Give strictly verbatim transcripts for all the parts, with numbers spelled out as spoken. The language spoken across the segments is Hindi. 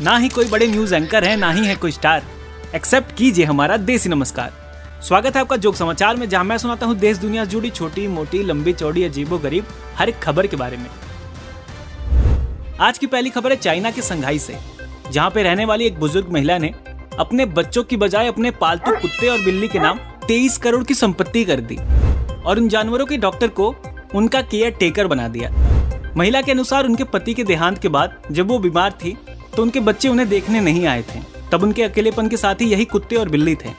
ना ही कोई बड़े न्यूज एंकर हैं, ना ही है कोई स्टार। एक्सेप्ट कीजिए हमारा देसी नमस्कार। स्वागत है आपका जोक समाचार में, जहां मैं सुनाता हूं देश दुनिया से जुड़ी छोटी मोटी लंबी चौड़ी अजीबो गरीब हर एक खबर के बारे में। आज की पहली खबर है चाइना के संघाई से, जहां पे रहने वाली एक बुजुर्ग महिला ने अपने बच्चों की बजाय अपने पालतू कुत्ते और बिल्ली के नाम तेईस करोड़ की संपत्ति कर दी और उन जानवरों के डॉक्टर को उनका केयर टेकर बना दिया। महिला के अनुसार उनके पति के देहांत के बाद जब वो बीमार थी तो उनके बच्चे उन्हें देखने नहीं आए थे, तब उनके अकेलेपन के साथ ही यही कुत्ते और बिल्ली थे।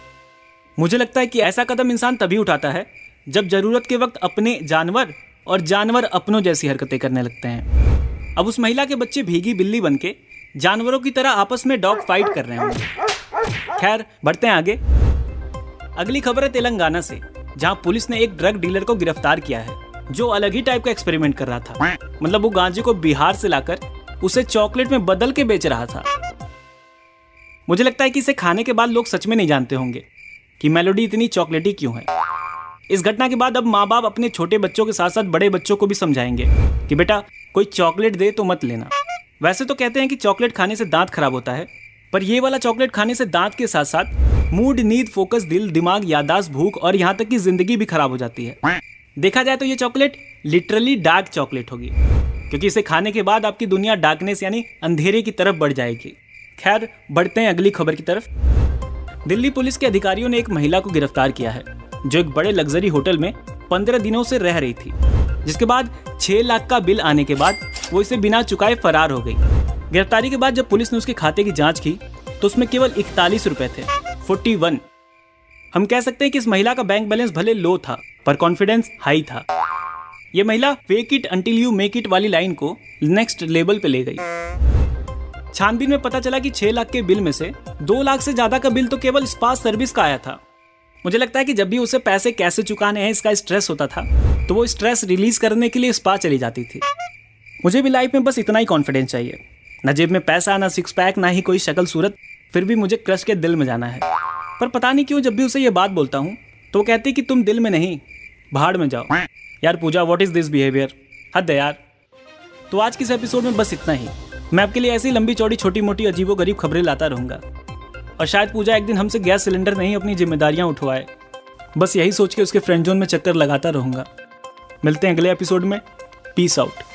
मुझे लगता है कि ऐसा कदम इंसान तभी उठाता है जब जरूरत के वक्त अपने जानवर और जानवर अपनों जैसी हरकतें करने लगते हैं। अब उस महिला के बच्चे भीगी बिल्ली बनके जानवरों की तरह आपस में डॉग फाइट कर रहे होंगे। खैर, बढ़ते हैं आगे। अगली खबर है तेलंगाना से, जहां पुलिस ने एक ड्रग डीलर को गिरफ्तार किया है जो अलग ही टाइप का एक्सपेरिमेंट कर रहा था। मतलब वो गांजे को बिहार से लाकर उसे चॉकलेट में बदल के बेच रहा था। मुझे लगता है कि इसे खाने के बाद लोग सच में नहीं जानते होंगे कि मेलोडी इतनी चॉकलेटी क्यों है। इस घटना के बाद अब माँ बाप अपने छोटे बच्चों के साथ साथ बड़े बच्चों को भी समझाएंगे कि बेटा कोई चॉकलेट दे तो मत लेना। वैसे तो कहते हैं कि चॉकलेट खाने से दांत खराब होता है, पर ये वाला चॉकलेट खाने से दांत के साथ साथ मूड, नींद, फोकस, दिल, दिमाग, याददाश्त, भूख और यहाँ तक कि जिंदगी भी खराब हो जाती है। देखा जाए तो ये चॉकलेट लिटरली डार्क चॉकलेट होगी, क्योंकि इसे खाने के बाद आपकी दुनिया डार्कनेस यानी अंधेरे की तरफ बढ़ जाएगी। खैर, बढ़ते हैं अगली खबर की तरफ। दिल्ली पुलिस के अधिकारियों ने एक महिला को गिरफ्तार किया है जो एक बड़े लग्जरी होटल में पंद्रह दिनों से रह रही थी, जिसके बाद छह लाख का बिल आने के बाद वो इसे बिना चुकाए फरार हो गई। गिरफ्तारी के बाद जब पुलिस ने उसके खाते की जांच की तो उसमें केवल इकतालीस रुपए थे, इकतालीस। हम कह सकते हैं कि इस महिला का बैंक बैलेंस भले लो था पर कॉन्फिडेंस हाई था। ये महिला fake it until you make it वाली लाइन को नेक्स्ट लेवल पे ले गई। छानबीन में पता चला कि छह लाख के बिल में से दो लाख से ज्यादा का बिल तो केवल स्पा सर्विस का आया था। मुझे लगता है कि जब भी उसे पैसे कैसे चुकाने हैं इसका स्ट्रेस होता था तो वो स्ट्रेस रिलीज करने के लिए स्पा चली जाती थी। मुझे भी लाइफ में बस इतना ही कॉन्फिडेंस चाहिए, ना जेब में पैसा, ना सिक्स पैक, ना ही कोई शक्ल सूरत, फिर भी मुझे क्रश के दिल में जाना है। पर पता नहीं क्यों जब भी उसे ये बात बोलता हूँ तो वो कहती कि तुम दिल में नहीं भाड़ में जाओ। यार पूजा, व्हाट इज दिस बिहेवियर, हद है यार। तो आज के इस एपिसोड में बस इतना ही। मैं आपके लिए ऐसी लंबी चौड़ी छोटी मोटी अजीबो गरीब खबरें लाता रहूंगा और शायद पूजा एक दिन हमसे गैस सिलेंडर नहीं अपनी जिम्मेदारियां उठवाए, बस यही सोच के उसके फ्रेंड जोन में चक्कर लगाता रहूंगा। मिलते हैं अगले एपिसोड में। Peace out.